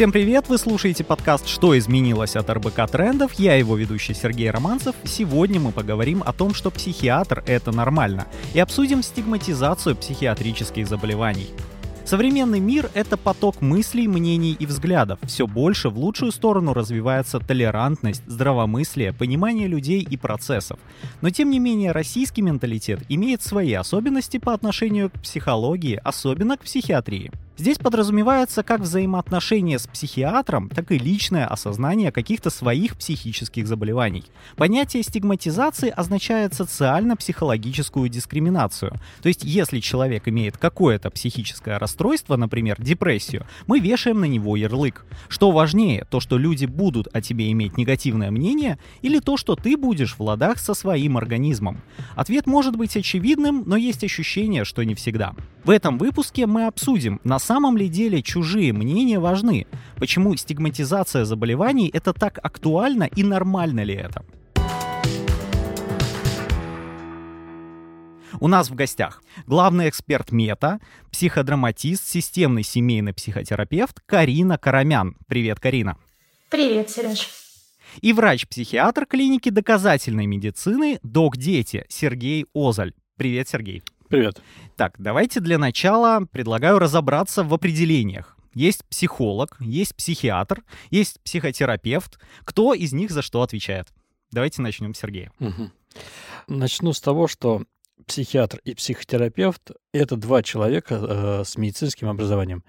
Всем привет! Вы слушаете подкаст «Что изменилось от РБК-трендов?». Я его ведущий Сергей Романцев. Сегодня мы поговорим о том, что психиатр – это нормально, и обсудим стигматизацию психиатрических заболеваний. Современный мир — это поток мыслей, мнений и взглядов. Все больше в лучшую сторону развивается толерантность, здравомыслие, понимание людей и процессов. Но тем не менее российский менталитет имеет свои особенности по отношению к психологии, особенно к психиатрии. Здесь подразумевается как взаимоотношения с психиатром, так и личное осознание каких-то своих психических заболеваний. Понятие стигматизации означает социально-психологическую дискриминацию. То есть, если человек имеет какое-то психическое расстройство, например, депрессию, мы вешаем на него ярлык. Что важнее, то, что люди будут о тебе иметь негативное мнение, или то, что ты будешь в ладах со своим организмом? Ответ может быть очевидным, но есть ощущение, что не всегда. В этом выпуске мы обсудим, на самом ли деле чужие мнения важны? Почему стигматизация заболеваний — это так актуально и нормально ли это? У нас в гостях главный эксперт Мета, психодраматист, системный семейный психотерапевт Карина Карамян. Привет, Карина. Привет, Сереж. И врач-психиатр клиники доказательной медицины DocDeti Сергей Озоль. Привет, Сергей. Привет. Так, давайте для начала предлагаю разобраться в определениях. Есть психолог, есть психиатр, есть психотерапевт. Кто из них за что отвечает? Давайте начнем с Сергея. Угу. Начну с того, что психиатр и психотерапевт — это два человека с медицинским образованием.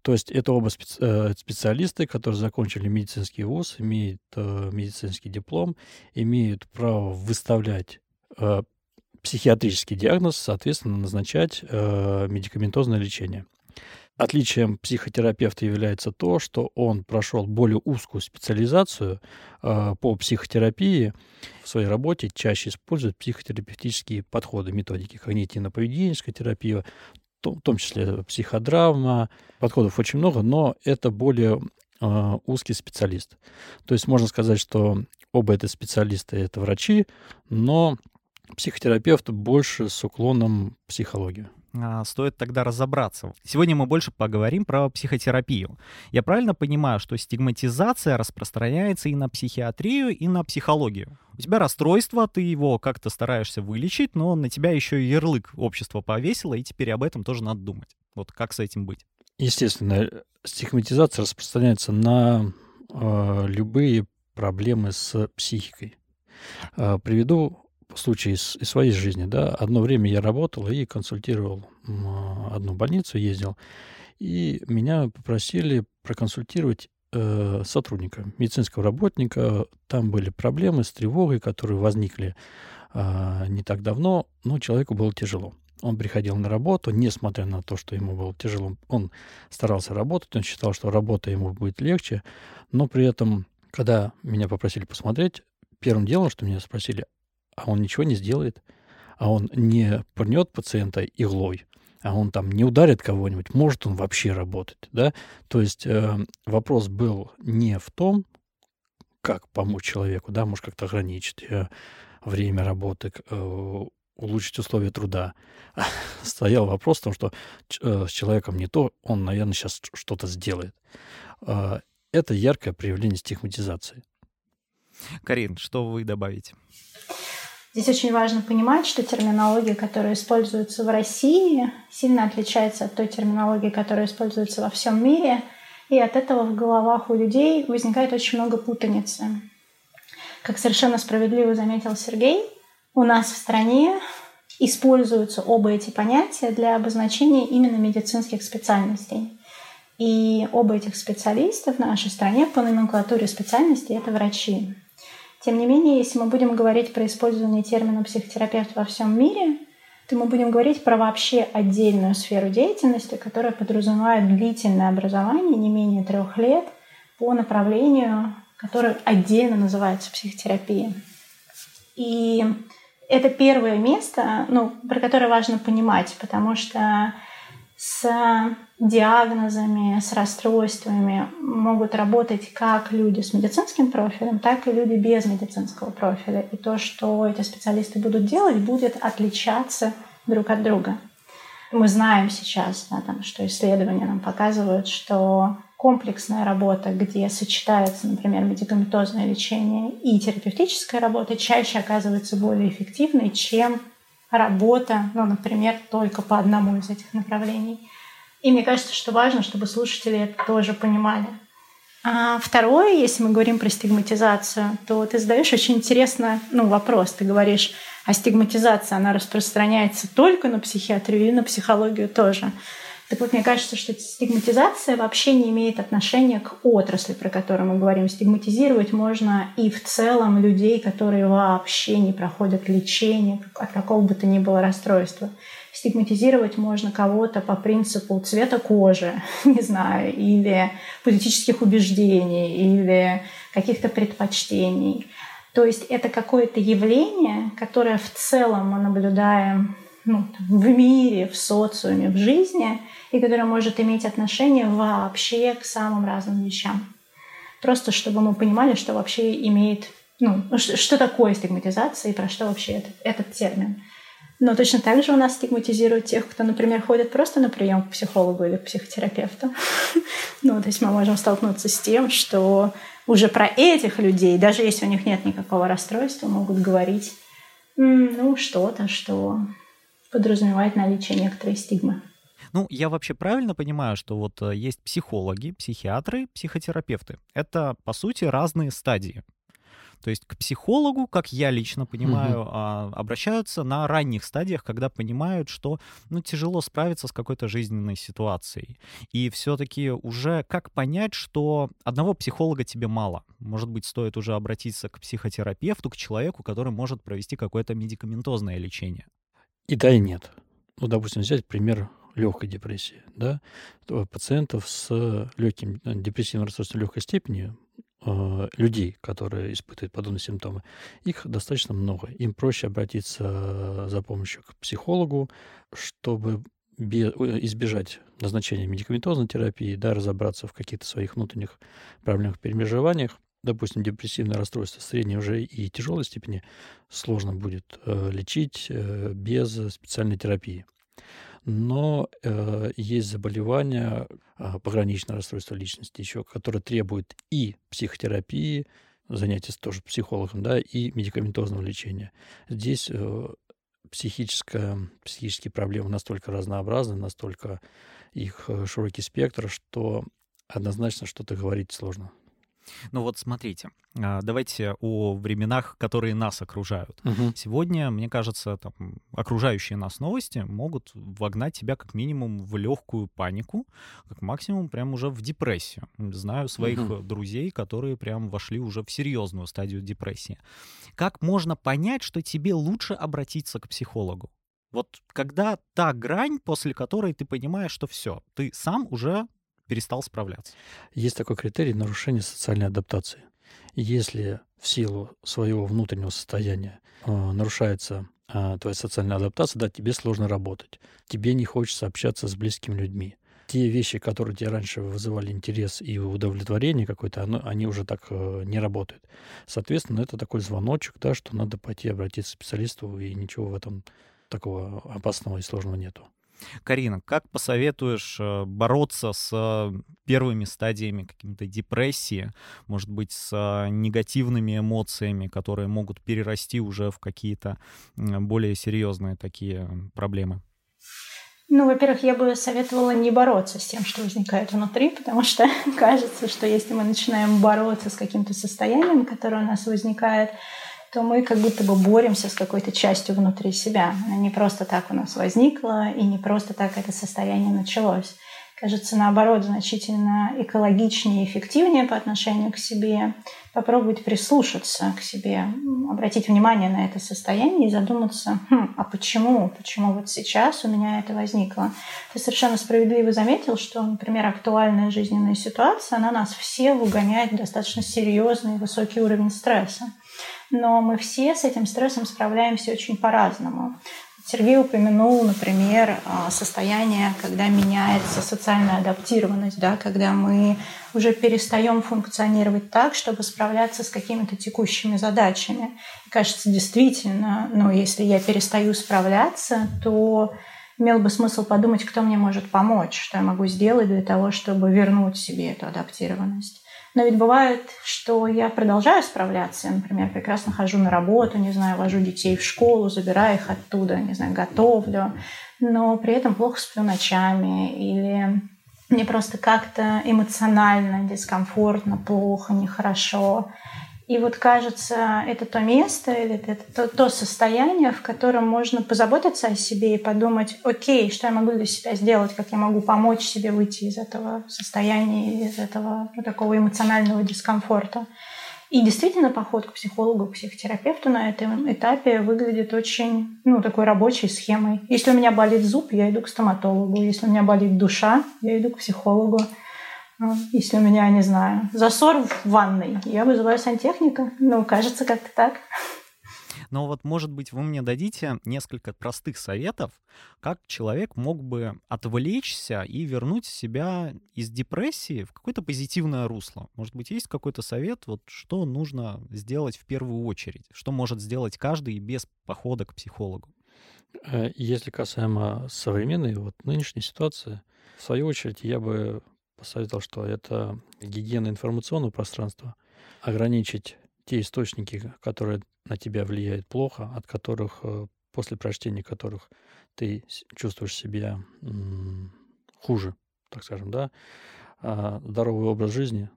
То есть это оба специалисты, которые закончили медицинский вуз, имеют медицинский диплом, имеют право выставлять психиатрический диагноз, соответственно, назначать медикаментозное лечение. Отличием психотерапевта является то, что он прошел более узкую специализацию по психотерапии. В своей работе чаще используют психотерапевтические подходы, методики когнитивно-поведенческой терапии, в том числе психодрама. Подходов очень много, но это более узкий специалист. То есть можно сказать, что оба это специалисты, это врачи, но психотерапевт больше с уклоном в психологию. Стоит тогда разобраться. Сегодня мы больше поговорим про психотерапию. Я правильно понимаю, что стигматизация распространяется и на психиатрию, и на психологию? У тебя расстройство, ты его как-то стараешься вылечить, но на тебя еще и ярлык общество повесило, и теперь об этом тоже надо думать. Вот как с этим быть? Естественно, стигматизация распространяется на любые проблемы с психикой. Приведу случай из своей жизни, да, одно время я работал и консультировал одну больницу, ездил, и меня попросили проконсультировать сотрудника, медицинского работника. Там были проблемы с тревогой, которые возникли не так давно, но человеку было тяжело. Он приходил на работу, несмотря на то, что ему было тяжело, он старался работать, он считал, что работа ему будет легче, но при этом, когда меня попросили посмотреть, первым делом, что меня спросили, а он ничего не сделает, а он не пырнет пациента иглой, а он там не ударит кого-нибудь, может он вообще работать, да? То есть вопрос был не в том, как помочь человеку, да, может как-то ограничить время работы, улучшить условия труда. Стоял вопрос в том, что с человеком не то, он, наверное, сейчас что-то сделает. Это яркое проявление стигматизации. Карин, что вы добавите? Здесь очень важно понимать, что терминология, которая используется в России, сильно отличается от той терминологии, которая используется во всем мире, и от этого в головах у людей возникает очень много путаницы. Как совершенно справедливо заметил Сергей, у нас в стране используются оба эти понятия для обозначения именно медицинских специальностей. И оба этих специалиста в нашей стране по номенклатуре специальностей — это врачи. Тем не менее, если мы будем говорить про использование термина «психотерапевт» во всем мире, то мы будем говорить про вообще отдельную сферу деятельности, которая подразумевает длительное образование, не менее 3 лет, по направлению, которое отдельно называется психотерапия. И это первое место, про которое важно понимать, потому что с диагнозами, с расстройствами могут работать как люди с медицинским профилем, так и люди без медицинского профиля. И то, что эти специалисты будут делать, будет отличаться друг от друга. Мы знаем сейчас, что исследования нам показывают, что комплексная работа, где сочетается, например, медикаментозное лечение и терапевтическая работа, чаще оказывается более эффективной, чем работа, например, только по одному из этих направлений. И мне кажется, что важно, чтобы слушатели это тоже понимали. А второе, если мы говорим про стигматизацию, то ты задаешь очень интересный вопрос. Ты говоришь, а стигматизация, она распространяется только на психиатрию и на психологию тоже? Так вот, мне кажется, что стигматизация вообще не имеет отношения к отрасли, про которую мы говорим. Стигматизировать можно и в целом людей, которые вообще не проходят лечение от какого бы то ни было расстройства. Стигматизировать можно кого-то по принципу цвета кожи, не знаю, или политических убеждений, или каких-то предпочтений. То есть это какое-то явление, которое в целом мы наблюдаем в мире, в социуме, в жизни, и которое может иметь отношение вообще к самым разным вещам. Просто чтобы мы понимали, что вообще имеет, что такое стигматизация и про что вообще этот термин. Но точно так же у нас стигматизируют тех, кто, например, ходит просто на прием к психологу или к психотерапевту. То есть мы можем столкнуться с тем, что уже про этих людей, даже если у них нет никакого расстройства, могут говорить что-то, что подразумевает наличие некоторой стигмы. Я вообще правильно понимаю, что вот есть психологи, психиатры, психотерапевты. Это, по сути, разные стадии. То есть к психологу, как я лично понимаю, обращаются на ранних стадиях, когда понимают, что тяжело справиться с какой-то жизненной ситуацией. И все-таки уже как понять, что одного психолога тебе мало? Может быть, стоит уже обратиться к психотерапевту, к человеку, который может провести какое-то медикаментозное лечение? И да, и нет. Допустим, взять пример легкой депрессии. Да? Пациентов с легким депрессивным расстройством легкой степени, людей, которые испытывают подобные симптомы, их достаточно много. Им проще обратиться за помощью к психологу, чтобы избежать назначения медикаментозной терапии, разобраться в каких-то своих внутренних проблемах, переживаниях. Допустим, депрессивное расстройство средней уже и тяжелой степени сложно будет лечить без специальной терапии. Но есть заболевания, пограничное расстройство личности еще, которые требуют и психотерапии, занятий тоже психологом, и медикаментозного лечения. Здесь психические проблемы настолько разнообразны, настолько их широкий спектр, что однозначно что-то говорить сложно. Смотрите, давайте о временах, которые нас окружают. Сегодня, мне кажется, окружающие нас новости могут вогнать тебя как минимум в легкую панику, как максимум прям уже в депрессию. Знаю своих друзей, которые прям вошли уже в серьезную стадию депрессии. Как можно понять, что тебе лучше обратиться к психологу? Вот когда та грань, после которой ты понимаешь, что все, ты сам уже перестал справляться. Есть такой критерий — нарушение социальной адаптации. Если в силу своего внутреннего состояния нарушается твоя социальная адаптация, тебе сложно работать, тебе не хочется общаться с близкими людьми. Те вещи, которые тебе раньше вызывали интерес и удовлетворение какое-то, они уже так не работают. Соответственно, это такой звоночек, что надо пойти обратиться к специалисту, и ничего в этом такого опасного и сложного нету. Карина, как посоветуешь бороться с первыми стадиями какой-то депрессии, может быть, с негативными эмоциями, которые могут перерасти уже в какие-то более серьезные такие проблемы? Во-первых, я бы советовала не бороться с тем, что возникает внутри, потому что кажется, что если мы начинаем бороться с каким-то состоянием, которое у нас возникает, то мы как будто бы боремся с какой-то частью внутри себя. Она не просто так у нас возникла, и не просто так это состояние началось. Кажется, наоборот, значительно экологичнее и эффективнее по отношению к себе попробовать прислушаться к себе, обратить внимание на это состояние и задуматься, а почему? Почему вот сейчас у меня это возникло? Ты совершенно справедливо заметил, что, например, актуальная жизненная ситуация, она нас все угоняет в достаточно серьезный и высокий уровень стресса. Но мы все с этим стрессом справляемся очень по-разному. Сергей упомянул, например, состояние, когда меняется социальная адаптированность, когда мы уже перестаем функционировать так, чтобы справляться с какими-то текущими задачами. И кажется, действительно, если я перестаю справляться, то имел бы смысл подумать, кто мне может помочь, что я могу сделать для того, чтобы вернуть себе эту адаптированность. Но ведь бывает, что я продолжаю справляться. Я, например, прекрасно хожу на работу, не знаю, вожу детей в школу, забираю их оттуда, не знаю, готовлю, но при этом плохо сплю ночами или мне просто как-то эмоционально дискомфортно, плохо, нехорошо. И вот, кажется, это то место или это то состояние, в котором можно позаботиться о себе и подумать, окей, что я могу для себя сделать, как я могу помочь себе выйти из этого состояния, из этого такого эмоционального дискомфорта. И действительно, поход к психологу, к психотерапевту на этом этапе выглядит очень, такой рабочей схемой. Если у меня болит зуб, я иду к стоматологу. Если у меня болит душа, я иду к психологу. Если у меня, не знаю, засор в ванной, я вызываю сантехника. Кажется, как-то так. Но вот, может быть, вы мне дадите несколько простых советов, как человек мог бы отвлечься и вернуть себя из депрессии в какое-то позитивное русло. Может быть, есть какой-то совет, вот что нужно сделать в первую очередь, что может сделать каждый без похода к психологу? Если касаемо современной, нынешней ситуации, в свою очередь я бы посоветовал, что это гигиена информационного пространства, ограничить те источники, которые на тебя влияют плохо, от которых, после прочтения которых ты чувствуешь себя хуже, так скажем, да. Здоровый образ жизни,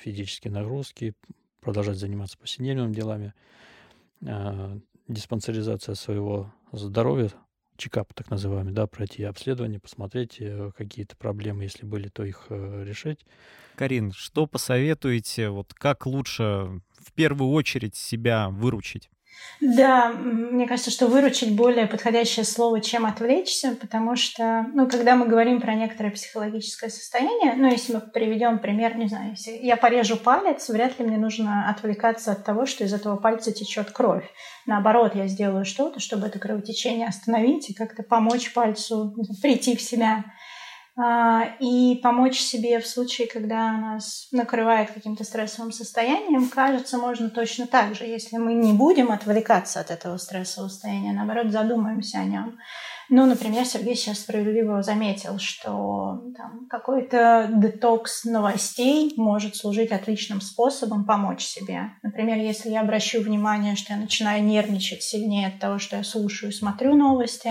физические нагрузки, продолжать заниматься повседневными делами, диспансеризация своего здоровья, чекап, так называемый, да, пройти обследование, посмотреть какие-то проблемы, если были, то их решить. Карин, что посоветуете, как лучше в первую очередь себя выручить? Да, мне кажется, что выручить более подходящее слово, чем отвлечься, потому что, когда мы говорим про некоторое психологическое состояние, если мы приведем пример, не знаю, если я порежу палец, вряд ли мне нужно отвлекаться от того, что из этого пальца течет кровь. Наоборот, я сделаю что-то, чтобы это кровотечение остановить и как-то помочь пальцу прийти в себя. И помочь себе в случае, когда нас накрывает каким-то стрессовым состоянием, кажется, можно точно так же, если мы не будем отвлекаться от этого стрессового состояния, наоборот, задумаемся о нем. Например, Сергей сейчас справедливо заметил, что какой-то детокс новостей может служить отличным способом помочь себе. Например, если я обращу внимание, что я начинаю нервничать сильнее от того, что я слушаю и смотрю новости,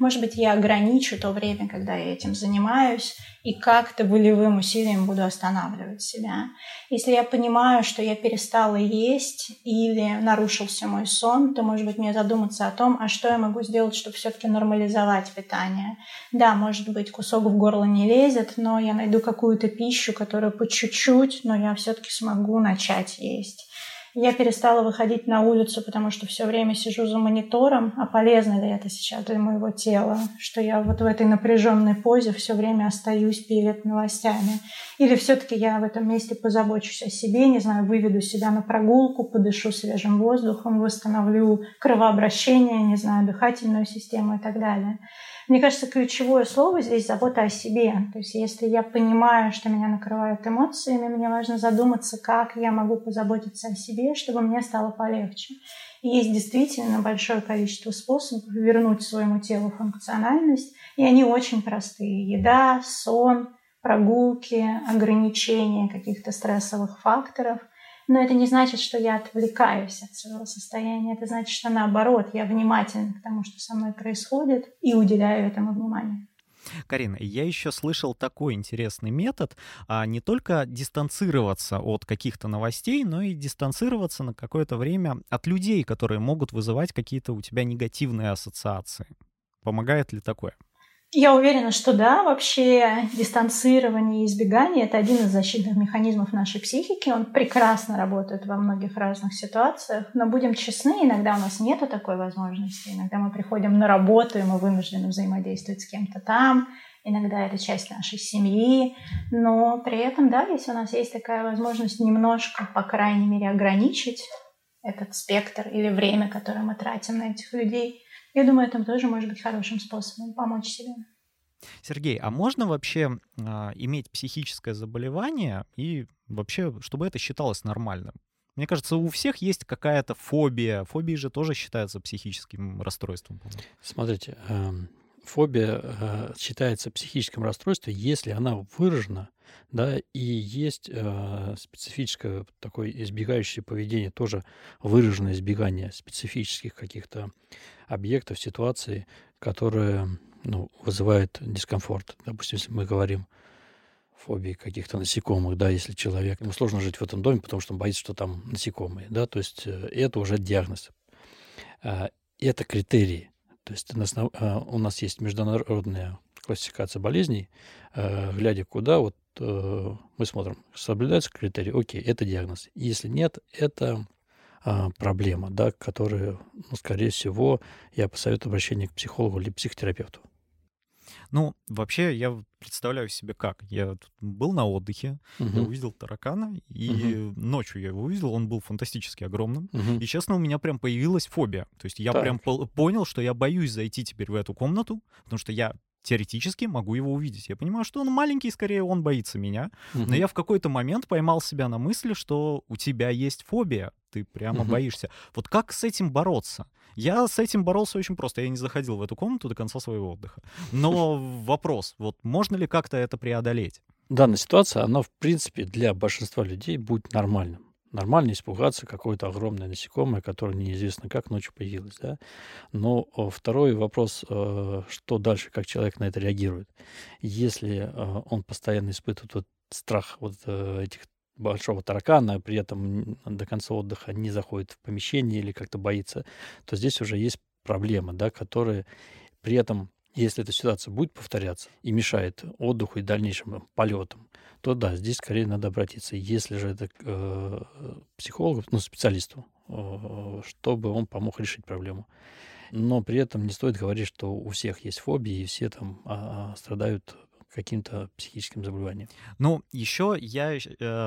может быть, я ограничу то время, когда я этим занимаюсь, и как-то волевым усилием буду останавливать себя. Если я понимаю, что я перестала есть или нарушился мой сон, то, может быть, мне задуматься о том, а что я могу сделать, чтобы все-таки нормализовать питание. Да, может быть, кусок в горло не лезет, но я найду какую-то пищу, которую по чуть-чуть, но я все-таки смогу начать есть. Я перестала выходить на улицу, потому что все время сижу за монитором. А полезно ли это сейчас для моего тела? Что я в этой напряженной позе все время остаюсь перед новостями? Или все-таки я в этом месте позабочусь о себе, не знаю, выведу себя на прогулку, подышу свежим воздухом, восстановлю кровообращение, не знаю, дыхательную систему и так далее. Мне кажется, ключевое слово здесь – забота о себе. То есть если я понимаю, что меня накрывают эмоциями, мне важно задуматься, как я могу позаботиться о себе, чтобы мне стало полегче. И есть действительно большое количество способов вернуть своему телу функциональность, и они очень простые. Еда, сон, прогулки, ограничение каких-то стрессовых факторов. Но это не значит, что я отвлекаюсь от своего состояния. Это значит, что наоборот, я внимательна к тому, что со мной происходит, и уделяю этому внимание. Карина, я еще слышал такой интересный метод, не только дистанцироваться от каких-то новостей, но и дистанцироваться на какое-то время от людей, которые могут вызывать какие-то у тебя негативные ассоциации. Помогает ли такое? Я уверена, что да, вообще дистанцирование и избегание – это один из защитных механизмов нашей психики. Он прекрасно работает во многих разных ситуациях, но будем честны, иногда у нас нет такой возможности. Иногда мы приходим на работу, и мы вынуждены взаимодействовать с кем-то там. Иногда это часть нашей семьи, но при этом, да, если у нас есть такая возможность немножко, по крайней мере, ограничить этот спектр или время, которое мы тратим на этих людей, я думаю, это тоже может быть хорошим способом помочь себе. Сергей, а можно вообще иметь психическое заболевание и вообще, чтобы это считалось нормальным? Мне кажется, у всех есть какая-то фобия. Фобии же тоже считаются психическим расстройством. Смотрите, фобия считается психическим расстройством, если она выражена, да, и есть специфическое такое избегающее поведение, тоже выраженное избегание специфических каких-то объектов, ситуаций, которые, ну, вызывают дискомфорт. Допустим, если мы говорим фобии каких-то насекомых, да, если человек... Ему сложно жить в этом доме, потому что он боится, что там насекомые, да, то есть это уже диагноз. Это критерии. То есть у нас есть международная классификация болезней, глядя куда, вот мы смотрим, соблюдаются критерии, окей, это диагноз. Если нет, это проблема, да, которая, ну, скорее всего, я посоветую обращение к психологу или психотерапевту. Ну, вообще, я представляю себе как. Я был на отдыхе, я увидел таракана, и ночью я его увидел, он был фантастически огромным. И, честно, у меня прям появилась фобия. То есть я прям понял, что я боюсь зайти теперь в эту комнату, потому что я теоретически могу его увидеть. Я понимаю, что он маленький, скорее он боится меня, но я в какой-то момент поймал себя на мысли, что у тебя есть фобия, ты прямо боишься. Вот как с этим бороться? Я с этим боролся очень просто. Я не заходил в эту комнату до конца своего отдыха. Но вопрос, вот можно ли как-то это преодолеть? Данная ситуация, она, в принципе, для большинства людей будет нормальным. Нормально испугаться какое-то огромное насекомое, которое неизвестно как ночью появилось. Да? Но второй вопрос, что дальше, как человек на это реагирует. Если он постоянно испытывает вот страх вот этих большого таракана, при этом до конца отдыха не заходит в помещение или как-то боится, то здесь уже есть проблемы, да, которые при этом, если эта ситуация будет повторяться и мешает отдыху и дальнейшим полетам, то да, здесь скорее надо обратиться. Если же это психологу, ну, специалисту, чтобы он помог решить проблему. Но при этом не стоит говорить, что у всех есть фобии и все там страдают каким-то психическим заболеванием. Ну, еще я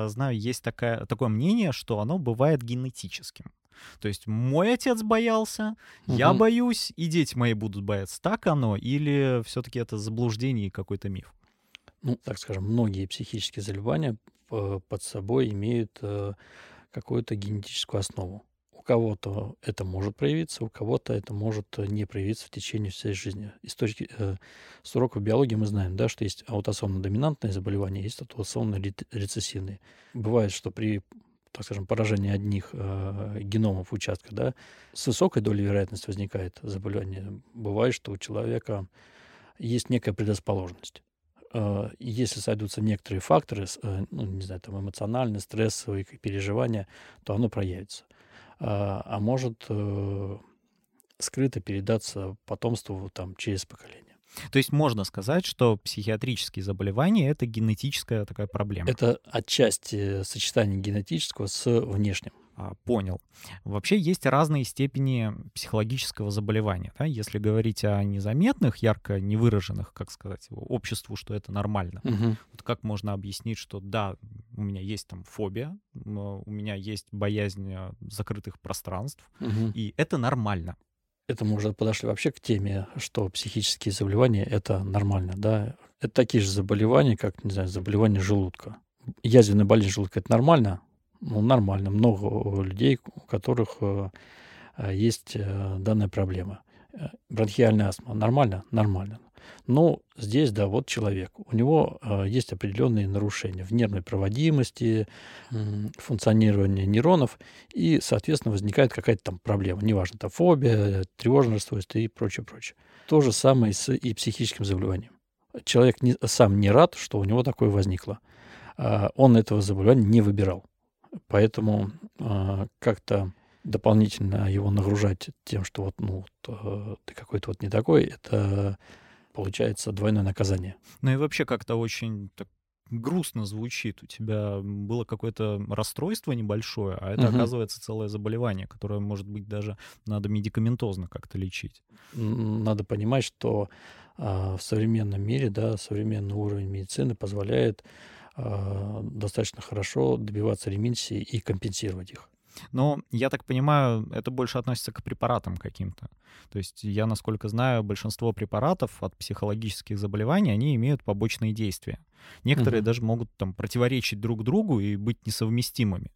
знаю, есть такое мнение, что оно бывает генетическим. То есть мой отец боялся, я боюсь, и дети мои будут бояться. Так оно или все-таки это заблуждение и какой-то миф? Ну, так скажем, многие психические заболевания под собой имеют какую-то генетическую основу. У кого-то это может проявиться, у кого-то это может не проявиться в течение всей жизни. С уроков биологии мы знаем, да, что есть аутосомно-доминантные заболевания, есть аутосомно-рецессивные. Бывает, что при, так скажем, поражении одних геномов участка, да, с высокой долей вероятности возникает заболевание. Бывает, что у человека есть некая предрасположенность. Если сойдутся некоторые факторы, ну, не знаю, там эмоциональные, стрессовые переживания, то оно проявится. А может скрыто передаться потомству там, через поколение. То есть можно сказать, что психиатрические заболевания — это генетическая такая проблема? Это отчасти сочетание генетического с внешним. Понял. Вообще есть разные степени психологического заболевания. Да? Если говорить о незаметных, ярко невыраженных, как сказать, обществу, что это нормально. Вот как можно объяснить, что да, у меня есть там фобия, у меня есть боязнь закрытых пространств, и это нормально. Это мы уже подошли вообще к теме, что психические заболевания — это нормально. Да? Это такие же заболевания, как, не знаю, заболевания желудка. Язвенная болезнь желудка — это нормально? Ну, нормально. Много людей, у которых есть данная проблема. Бронхиальная астма. Нормально? Нормально. Но здесь, да, вот человек. У него есть определенные нарушения в нервной проводимости, функционировании нейронов, и, соответственно, возникает какая-то там проблема. Неважно, это фобия, тревожное расстройство и прочее, прочее. То же самое и с психическим заболеванием. Человек сам не рад, что у него такое возникло. Он этого заболевания не выбирал. Поэтому как-то дополнительно его нагружать тем, что вот, ну, ты какой-то вот не такой, это получается двойное наказание. Ну и вообще как-то очень так грустно звучит. У тебя было какое-то расстройство небольшое, а это, оказывается, целое заболевание, которое, может быть, даже надо медикаментозно как-то лечить. Надо понимать, что в современном мире, да, современный уровень медицины позволяет достаточно хорошо добиваться ремиссии и компенсировать их. Но, я так понимаю, это больше относится к препаратам каким-то. То есть я, насколько знаю, большинство препаратов от психологических заболеваний, они имеют побочные действия. Некоторые даже могут там противоречить друг другу и быть несовместимыми.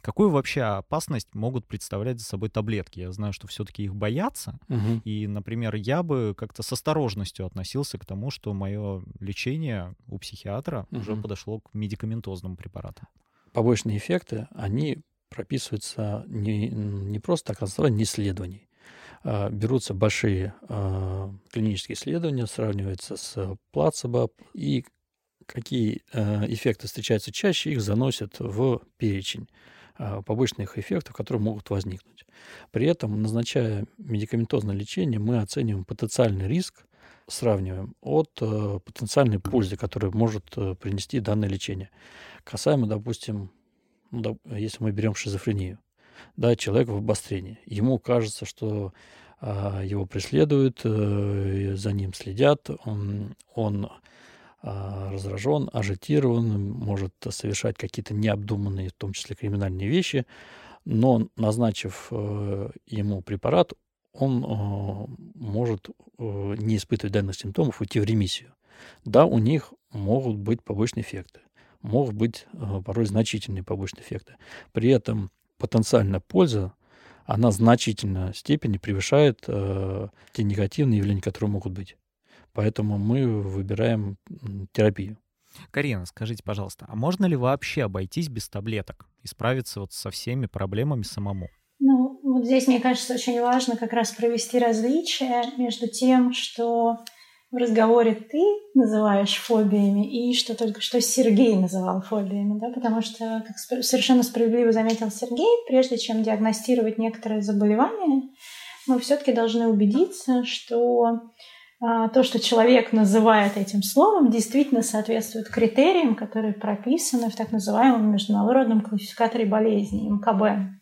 Какую вообще опасность могут представлять за собой таблетки? Я знаю, что все-таки их боятся. И, например, я бы как-то с осторожностью относился к тому, что мое лечение у психиатра уже подошло к медикаментозному препарату. Побочные эффекты, они прописываются не просто так, а на основании исследований. Берутся большие клинические исследования, сравниваются с плацебо, и какие эффекты встречаются чаще, их заносят в перечень побочных эффектов, которые могут возникнуть. При этом, назначая медикаментозное лечение, мы оцениваем потенциальный риск, сравниваем от потенциальной пользы, которую может принести данное лечение. Касаемо, допустим, если мы берем шизофрению, да, человек в обострении, ему кажется, что его преследуют, за ним следят, он раздражен, ажитирован, может совершать какие-то необдуманные, в том числе криминальные вещи, но, назначив ему препарат, он может не испытывать данных симптомов, уйти в ремиссию. Да, у них могут быть побочные эффекты, могут быть порой значительные побочные эффекты. При этом потенциальная польза, она в значительной степени превышает те негативные явления, которые могут быть. Поэтому мы выбираем терапию. Карина, скажите, пожалуйста, а можно ли вообще обойтись без таблеток и справиться вот со всеми проблемами самому? Ну, вот здесь, мне кажется, очень важно как раз провести различие между тем, что в разговоре ты называешь фобиями и что только что Сергей называл фобиями, да, потому что, как совершенно справедливо заметил Сергей, прежде чем диагностировать некоторые заболевания, мы все-таки должны убедиться, что то, что человек называет этим словом, действительно соответствует критериям, которые прописаны в так называемом международном классификаторе болезней, МКБ.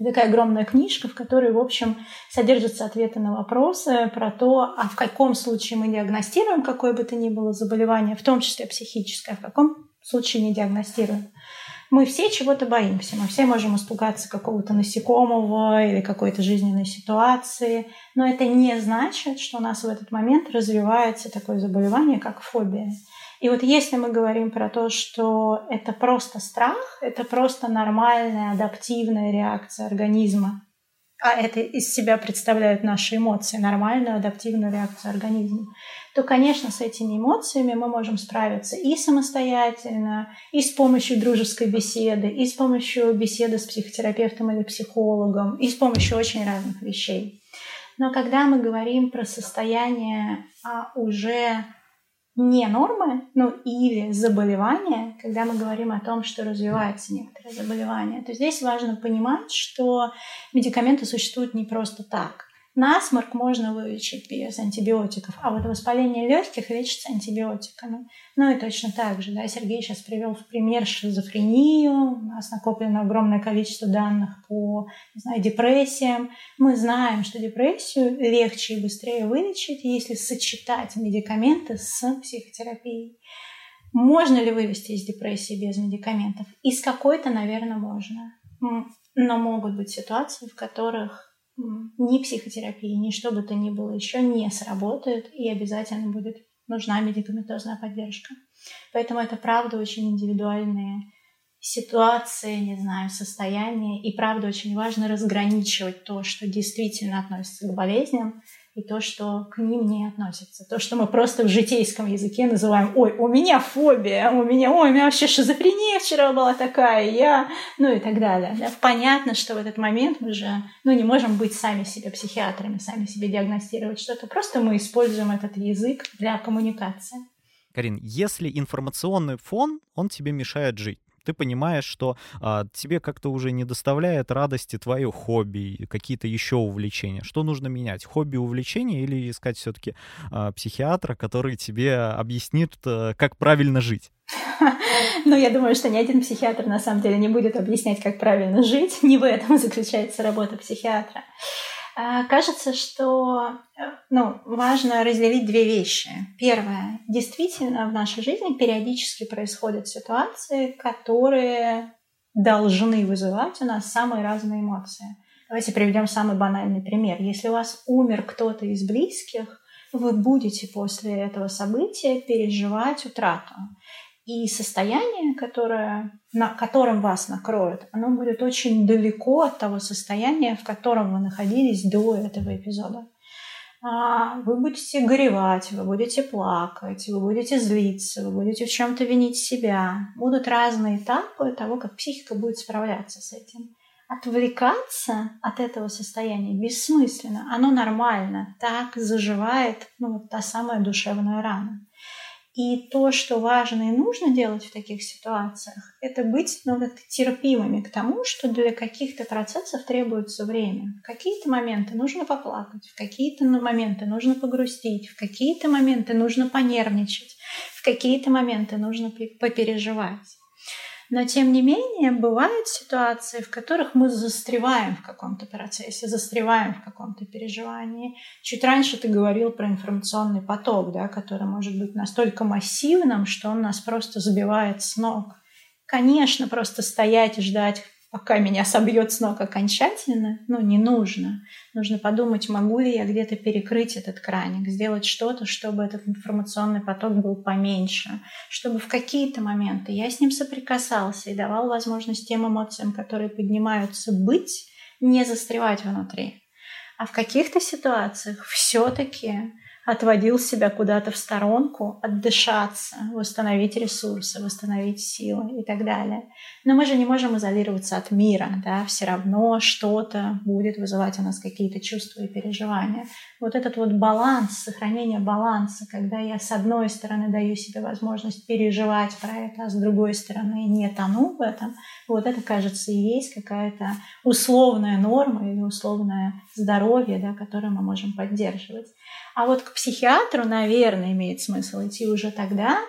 Это такая огромная книжка, в которой, в общем, содержатся ответы на вопросы про то, а в каком случае мы диагностируем какое бы то ни было заболевание, в том числе психическое, а в каком случае не диагностируем. Мы все чего-то боимся, мы все можем испугаться какого-то насекомого или какой-то жизненной ситуации, но это не значит, что у нас в этот момент развивается такое заболевание, как фобия. И вот если мы говорим про то, что это просто страх, это просто нормальная адаптивная реакция организма, а это из себя представляют наши эмоции, нормальную адаптивную реакцию организма, то, конечно, с этими эмоциями мы можем справиться и самостоятельно, и с помощью дружеской беседы, и с помощью беседы с психотерапевтом или психологом, и с помощью очень разных вещей. Но когда мы говорим про состояние уже не нормы, ну или заболевания, когда мы говорим о том, что развиваются некоторые заболевания, то здесь важно понимать, что медикаменты существуют не просто так. Насморк можно вылечить без антибиотиков, а вот воспаление легких лечится антибиотиками. Ну и точно так же, да, Сергей сейчас привел в пример шизофрению, у нас накоплено огромное количество данных по, не знаю, депрессиям. Мы знаем, что депрессию легче и быстрее вылечить, если сочетать медикаменты с психотерапией. Можно ли вывести из депрессии без медикаментов? Из какой-то, наверное, можно. Но могут быть ситуации, в которых ни психотерапии, ни что бы то ни было еще не сработает, и обязательно будет нужна медикаментозная поддержка. Поэтому это, правда, очень индивидуальные ситуации, не знаю, состояния, и, правда, очень важно разграничивать то, что действительно относится к болезням, и то, что к ним не относится. То, что мы просто в житейском языке называем «Ой, у меня фобия», «Ой, у меня вообще шизофрения вчера была такая», ну и так далее. Да? Понятно, что в этот момент мы же не можем быть сами себе психиатрами, сами себе диагностировать что-то. Просто мы используем этот язык для коммуникации. Карин, если информационный фон, он тебе мешает жить, ты понимаешь, что тебе как-то уже не доставляет радости твое хобби, какие-то еще увлечения. Что нужно менять? Хобби, увлечения или искать все-таки психиатра, который тебе объяснит, как правильно жить? Ну, я думаю, что ни один психиатр на самом деле не будет объяснять, как правильно жить. Не в этом заключается работа психиатра. Кажется, что важно разделить две вещи. Первое. Действительно, в нашей жизни периодически происходят ситуации, которые должны вызывать у нас самые разные эмоции. Давайте приведем самый банальный пример. Если у вас умер кто-то из близких, вы будете после этого события переживать утрату. И состояние, которым вас накроет, оно будет очень далеко от того состояния, в котором вы находились до этого эпизода. Вы будете горевать, вы будете плакать, вы будете злиться, вы будете в чем-то винить себя. Будут разные этапы того, как психика будет справляться с этим. Отвлекаться от этого состояния бессмысленно, оно нормально, так заживает та самая душевная рана. И то, что важно и нужно делать в таких ситуациях, это быть как-то терпимыми к тому, что для каких-то процессов требуется время. В какие-то моменты нужно поплакать, в какие-то моменты нужно погрустить, в какие-то моменты нужно понервничать, в какие-то моменты нужно попереживать. Но, тем не менее, бывают ситуации, в которых мы застреваем в каком-то процессе, застреваем в каком-то переживании. Чуть раньше ты говорил про информационный поток, который может быть настолько массивным, что он нас просто сбивает с ног. Конечно, просто стоять и ждать, пока меня собьет с ног окончательно, не нужно. Нужно подумать, могу ли я где-то перекрыть этот краник, сделать что-то, чтобы этот информационный поток был поменьше, чтобы в какие-то моменты я с ним соприкасался и давал возможность тем эмоциям, которые поднимаются, быть, не застревать внутри. А в каких-то ситуациях все-таки отводил себя куда-то в сторонку, отдышаться, восстановить ресурсы, восстановить силы и так далее. Но мы же не можем изолироваться от мира, все равно что-то будет вызывать у нас какие-то чувства и переживания. Этот баланс, сохранение баланса, когда я с одной стороны даю себе возможность переживать про это, а с другой стороны не тону в этом, это, кажется, и есть какая-то условная норма или условное здоровье, которое мы можем поддерживать. А к психиатру, наверное, имеет смысл идти уже тогда,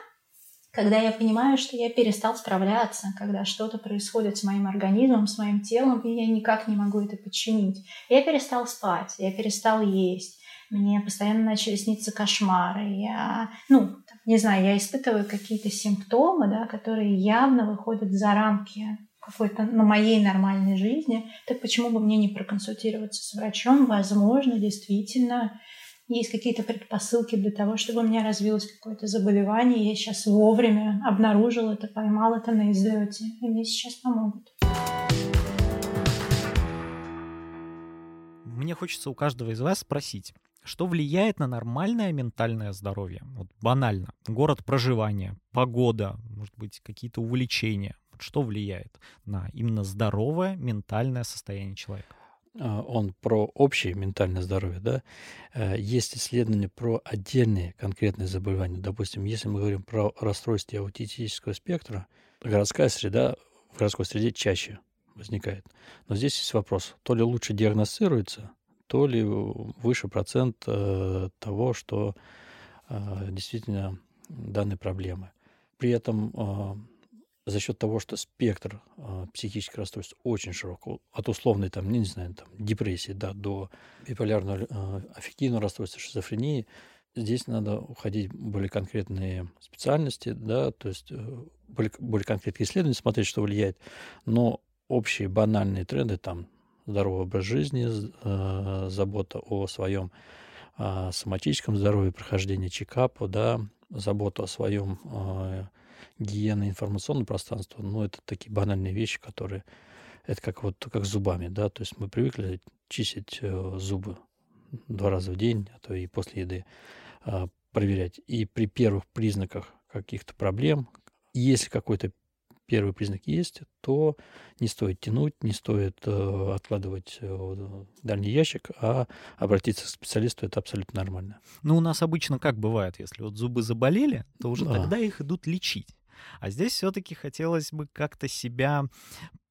когда я понимаю, что я перестал справляться, когда что-то происходит с моим организмом, с моим телом, и я никак не могу это подчинить. Я перестал спать, я перестал есть, мне постоянно начали сниться кошмары, я, я испытываю какие-то симптомы, которые явно выходят за рамки какой-то моей нормальной жизни, так почему бы мне не проконсультироваться с врачом? Возможно, действительно, есть какие-то предпосылки для того, чтобы у меня развилось какое-то заболевание. Я сейчас вовремя обнаружил это, поймал это на излете, и мне сейчас помогут. Мне хочется у каждого из вас спросить, что влияет на нормальное ментальное здоровье? Банально. Город проживания, погода, может быть, какие-то увлечения. Что влияет на именно здоровое ментальное состояние человека? Он про общее ментальное здоровье, есть исследования про отдельные конкретные заболевания. Допустим, если мы говорим про расстройство аутистического спектра, в городской среде чаще возникает. Но здесь есть вопрос, то ли лучше диагностируется, то ли выше процент того, что действительно данные проблемы. При этом за счет того, что спектр психических расстройств очень широк, от условной депрессии до биполярного аффективного расстройства, шизофрении, здесь надо уходить в более конкретные специальности, то есть более конкретные исследования, смотреть, что влияет. Но общие банальные тренды, здоровый образ жизни, забота о своем соматическом здоровье, прохождение чекапа, забота о своем гигиена, информационное пространство, это такие банальные вещи, которые это как с зубами, то есть мы привыкли чистить зубы 2 раза в день, а то и после еды проверять. И при первых признаках каких-то проблем, если какой-то первый признак есть, то не стоит тянуть, не стоит откладывать в дальний ящик, а обратиться к специалисту, это абсолютно нормально. У нас обычно как бывает, если зубы заболели, то уже тогда их идут лечить. А здесь все-таки хотелось бы как-то себя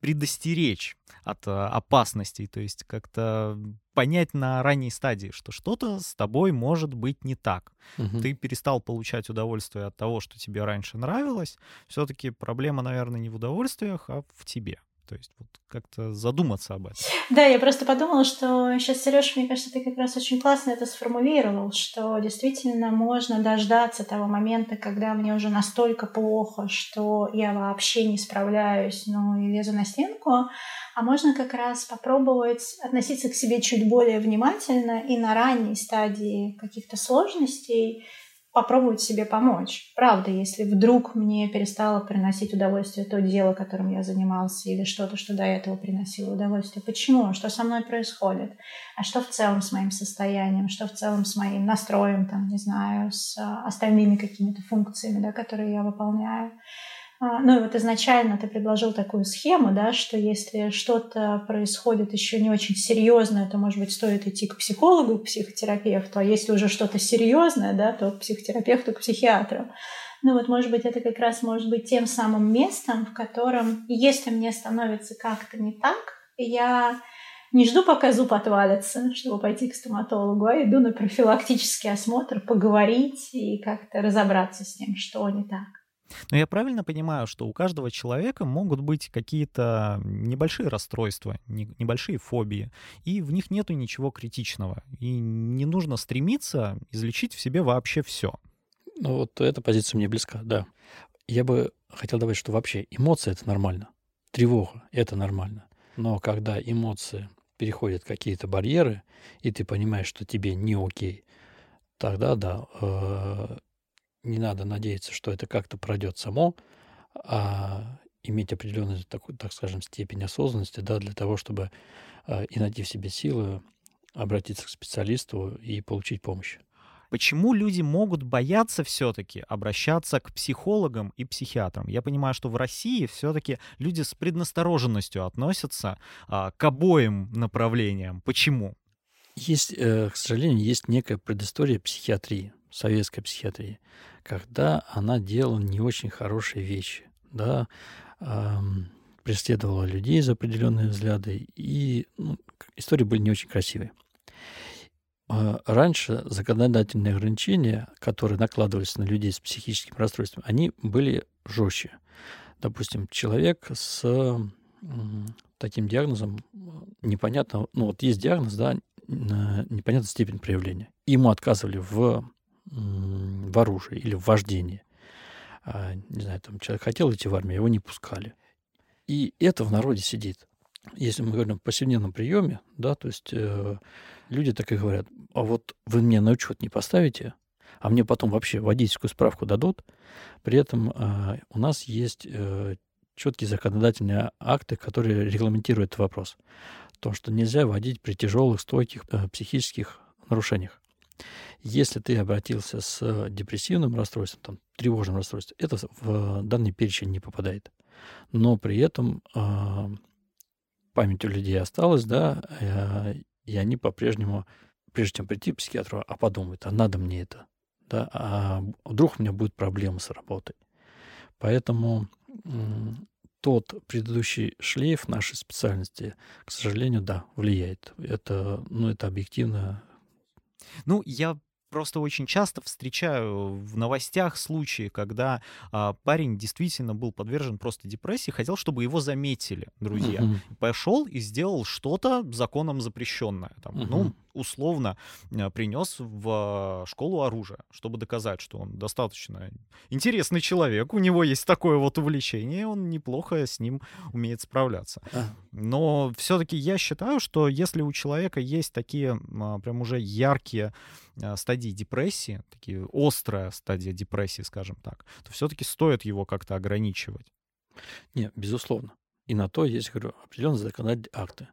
предостеречь от опасностей, то есть как-то понять на ранней стадии, что что-то с тобой может быть не так. Угу. Ты перестал получать удовольствие от того, что тебе раньше нравилось. Все-таки проблема, наверное, не в удовольствиях, а в тебе. То есть вот как-то задуматься об этом. Да, я просто подумала, что сейчас, Серёж, мне кажется, ты как раз очень классно это сформулировал, что действительно можно дождаться того момента, когда мне уже настолько плохо, что я вообще не справляюсь, ну и лезу на стенку, а можно как раз попробовать относиться к себе чуть более внимательно и на ранней стадии каких-то сложностей попробовать себе помочь. Правда, если вдруг мне перестало приносить удовольствие то дело, которым я занимался, или что-то, что до этого приносило удовольствие. Почему? Что со мной происходит? А что в целом с моим состоянием? Что в целом с моим настроем, там, не знаю, с остальными какими-то функциями, да, которые я выполняю? Ну и вот изначально ты предложил такую схему, да, что если что-то происходит еще не очень серьезное, то, может быть, стоит идти к психологу, к психотерапевту, а если уже что-то серьезное, да, то к психотерапевту, к психиатру. Ну вот, может быть, это как раз может быть тем самым местом, в котором, если мне становится как-то не так, я не жду, пока зуб отвалится, чтобы пойти к стоматологу, а иду на профилактический осмотр, поговорить и как-то разобраться с тем, что не так. Но я правильно понимаю, что у каждого человека могут быть какие-то небольшие расстройства, небольшие фобии, и в них нету ничего критичного, и не нужно стремиться излечить в себе вообще все. Ну вот эта позиция мне близка, да. Я бы хотел добавить, что вообще эмоции — это нормально, тревога — это нормально, но когда эмоции переходят какие-то барьеры, и ты понимаешь, что тебе не окей, тогда да, не надо надеяться, что это как-то пройдет само, а иметь определенную, так скажем, степень осознанности, да, для того, чтобы и найти в себе силы, обратиться к специалисту и получить помощь. Почему люди могут бояться все-таки обращаться к психологам и психиатрам? Я понимаю, что в России все-таки люди с преднастороженностью относятся к обоим направлениям. Почему? Есть, к сожалению, есть некая предыстория психиатрии, советской психиатрии, когда она делала не очень хорошие вещи, да, преследовала людей за определенные взгляды, и истории были не очень красивые. Раньше законодательные ограничения, которые накладывались на людей с психическим расстройством, они были жестче. Допустим, человек с таким диагнозом непонятно, ну вот есть диагноз, да, непонятная степень проявления. Ему отказывали в оружии или в вождении. Не знаю, там человек хотел идти в армию, его не пускали. И это в народе сидит. Если мы говорим о повседневном приеме, да, то есть люди так и говорят: а вот вы мне на учет не поставите, а мне потом вообще водительскую справку дадут. При этом у нас есть четкие законодательные акты, которые регламентируют этот вопрос. То, что нельзя водить при тяжелых, стойких психических нарушениях. Если ты обратился с депрессивным расстройством, там, тревожным расстройством, это в данный перечень не попадает. Но при этом память у людей осталась, да, и они по-прежнему, прежде чем прийти к психиатру, подумают, а надо мне это, да, а вдруг у меня будут проблемы с работой. Поэтому тот предыдущий шлейф нашей специальности, к сожалению, да, влияет. Это объективно. Ну, я просто очень часто встречаю в новостях случаи, когда парень действительно был подвержен просто депрессии, хотел, чтобы его заметили, друзья. Uh-huh. Пошел и сделал что-то законом запрещенное. Там, uh-huh. Ну, условно, принес в школу оружие, чтобы доказать, что он достаточно интересный человек, у него есть такое вот увлечение, он неплохо с ним умеет справляться. Но все-таки я считаю, что если у человека есть такие прям уже яркие стадии депрессии, такие острая стадия депрессии, скажем так, то все-таки стоит его как-то ограничивать. Нет, безусловно. И на то есть, говорю, определенные законодательные акты.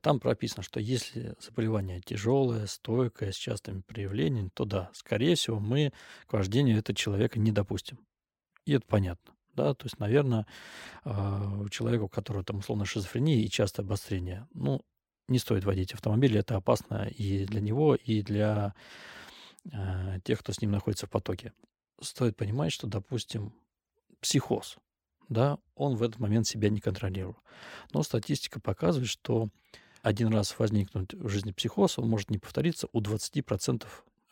Там прописано, что если заболевание тяжелое, стойкое, с частыми проявлениями, то да, скорее всего, мы к вождению этого человека не допустим. И это понятно. Да? То есть, наверное, у человека, у которого там условно шизофрения и частое обострение, ну, не стоит водить автомобиль, это опасно и для него, и для тех, кто с ним находится в потоке. Стоит понимать, что, допустим, психоз, да, он в этот момент себя не контролировал. Но статистика показывает, что один раз возникнуть в жизни психоз, он может не повториться у 20%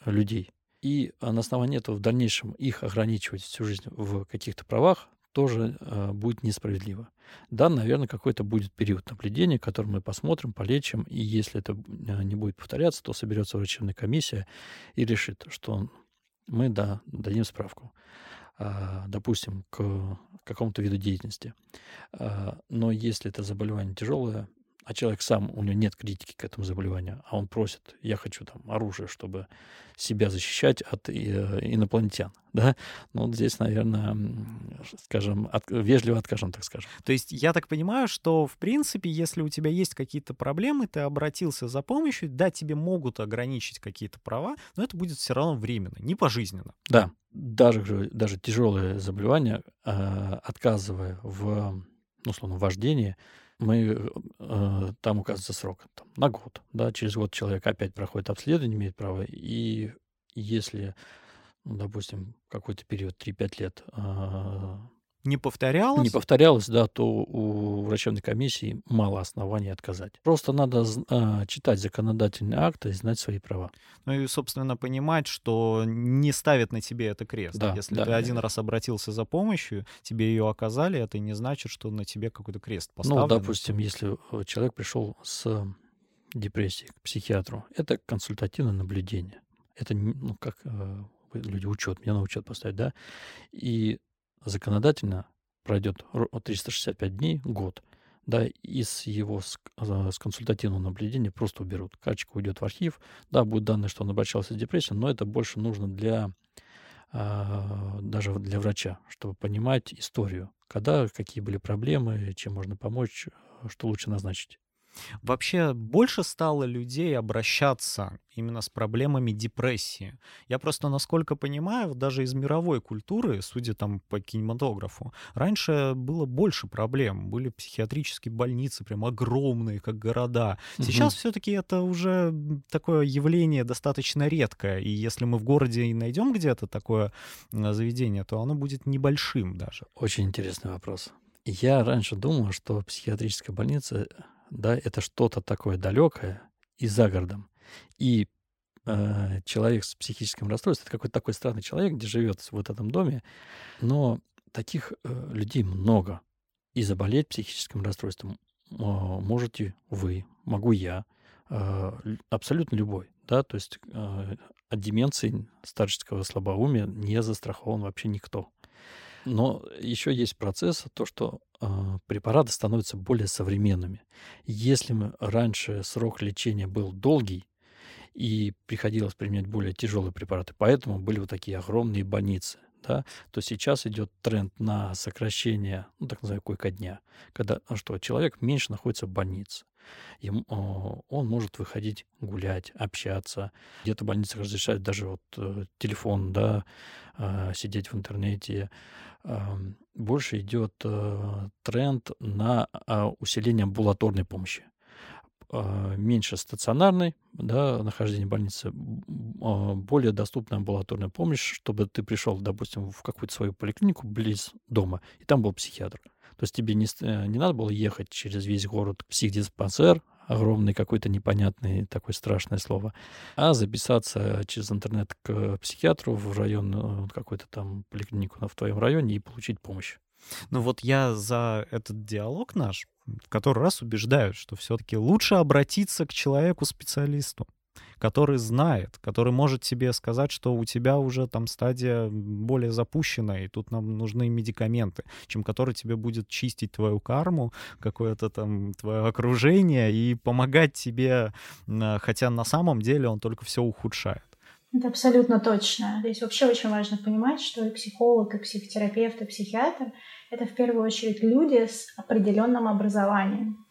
людей. И на основании этого в дальнейшем их ограничивать всю жизнь в каких-то правах, тоже будет несправедливо. Да, наверное, какой-то будет период наблюдения, который мы посмотрим, полечим, и если это не будет повторяться, то соберется врачебная комиссия и решит, что мы, да, дадим справку, допустим, к какому-то виду деятельности. Но если это заболевание тяжелое, а человек сам, у него нет критики к этому заболеванию, а он просит, я хочу там оружие, чтобы себя защищать от инопланетян, да? Ну, вот здесь, наверное, скажем, вежливо откажем, так скажем. То есть я так понимаю, что, в принципе, если у тебя есть какие-то проблемы, ты обратился за помощью, да, тебе могут ограничить какие-то права, но это будет все равно временно, не пожизненно. Да, даже тяжелые заболевания, отказывая в, условно, вождении, мы там указывается срок там, на год. Да, через год человек опять проходит обследование, имеет право. И если, допустим, какой-то период 3-5 лет не повторялось, да, то у врачебной комиссии мало оснований отказать. Просто надо читать законодательные акты и знать свои права. Ну и, собственно, понимать, что не ставит на тебе это крест. Да, если ты один раз обратился за помощью, тебе ее оказали, это не значит, что на тебе какой-то крест поставлен. Ну, допустим, если человек пришел с депрессией к психиатру, это консультативное наблюдение. Это, как люди учет, меня на учет поставить, да? И законодательно пройдет 365 дней, год, да, из его с консультативного наблюдения просто уберут. Карточка уйдет в архив, да, будут данные, что он обращался с депрессией, но это больше нужно для, даже для врача, чтобы понимать историю, когда, какие были проблемы, чем можно помочь, что лучше назначить. Вообще больше стало людей обращаться именно с проблемами депрессии. Я просто, насколько понимаю, даже из мировой культуры, судя там по кинематографу, раньше было больше проблем. Были психиатрические больницы, прям огромные, как города. Сейчас все-таки это уже такое явление достаточно редкое. И если мы в городе и найдем где-то такое заведение, то оно будет небольшим даже. Очень интересный вопрос. Я раньше думал, что психиатрическая больница... Да, это что-то такое далекое и за городом. И человек с психическим расстройством, это какой-то такой странный человек, где живет в этом доме. Но таких людей много. И заболеть психическим расстройством можете вы, могу я, абсолютно любой. Да? То есть от деменции, старческого слабоумия не застрахован вообще никто. Но еще есть процесс, то, что препараты становятся более современными. Если раньше срок лечения был долгий, и приходилось применять более тяжелые препараты, поэтому были вот такие огромные больницы, да, то сейчас идет тренд на сокращение, так называемого койко-дня, когда что, человек меньше находится в больнице. Он может выходить гулять, общаться. Где-то в больницах разрешают даже вот телефон, да, сидеть в интернете. Больше идет тренд на усиление амбулаторной помощи. Меньше стационарной, да, нахождение в больнице, более доступная амбулаторная помощь, чтобы ты пришел, допустим, в какую-то свою поликлинику близ дома, и там был психиатр. То есть тебе не надо было ехать через весь город в психдиспансер, огромный какой-то непонятный, такое страшное слово, а записаться через интернет к психиатру в район, какую-то там поликлинику в твоем районе и получить помощь. Ну вот я за этот диалог наш в который раз убеждаюсь, что все-таки лучше обратиться к человеку-специалисту, который знает, который может тебе сказать, что у тебя уже там стадия более запущенная, и тут нам нужны медикаменты, чем который тебе будет чистить твою карму, какое-то там твое окружение и помогать тебе, хотя на самом деле он только все ухудшает. Это абсолютно точно. Здесь вообще очень важно понимать, что и психолог, и психотерапевт, и психиатр — это в первую очередь люди с определенным образованием.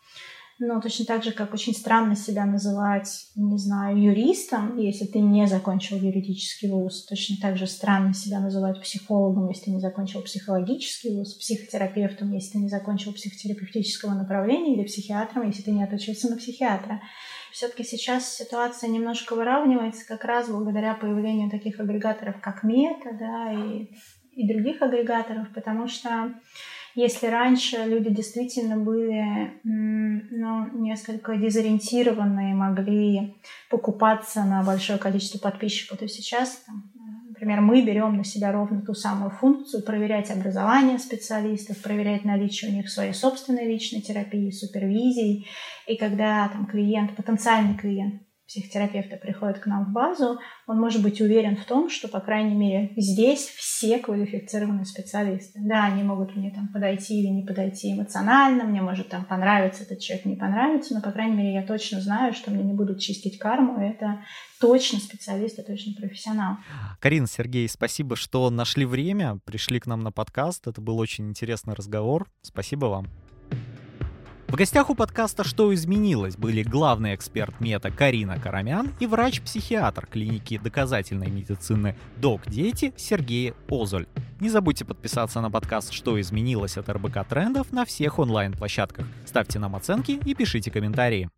Но точно так же, как очень странно себя называть, не знаю, юристом, если ты не закончил юридический вуз. Точно так же странно себя называть психологом, если ты не закончил психологический вуз, психотерапевтом, если ты не закончил психотерапевтического направления, или психиатром, если ты не отучился на психиатра. Все-таки сейчас ситуация немножко выравнивается как раз благодаря появлению таких агрегаторов, как Мета, да, и других агрегаторов, потому что если раньше люди действительно были, несколько дезориентированы и могли покупаться на большое количество подписчиков, то сейчас, там, Например, мы берем на себя ровно ту самую функцию проверять образование специалистов, проверять наличие у них своей собственной личной терапии, супервизии. И когда там, клиент, потенциальный клиент психотерапевта приходит к нам в базу, он может быть уверен в том, что, по крайней мере, здесь все квалифицированные специалисты. Да, они могут мне там подойти или не подойти эмоционально, мне может там понравиться этот человек, не понравится, но, по крайней мере, я точно знаю, что мне не будут чистить карму, это точно специалист, это точно профессионал. Карина, Сергей, спасибо, что нашли время, пришли к нам на подкаст, это был очень интересный разговор, спасибо вам. В гостях у подкаста «Что изменилось» были главный эксперт Мета Карина Карамян и врач-психиатр клиники доказательной медицины DocDeti Сергей Озоль. Не забудьте подписаться на подкаст «Что изменилось» от РБК-трендов на всех онлайн-площадках. Ставьте нам оценки и пишите комментарии.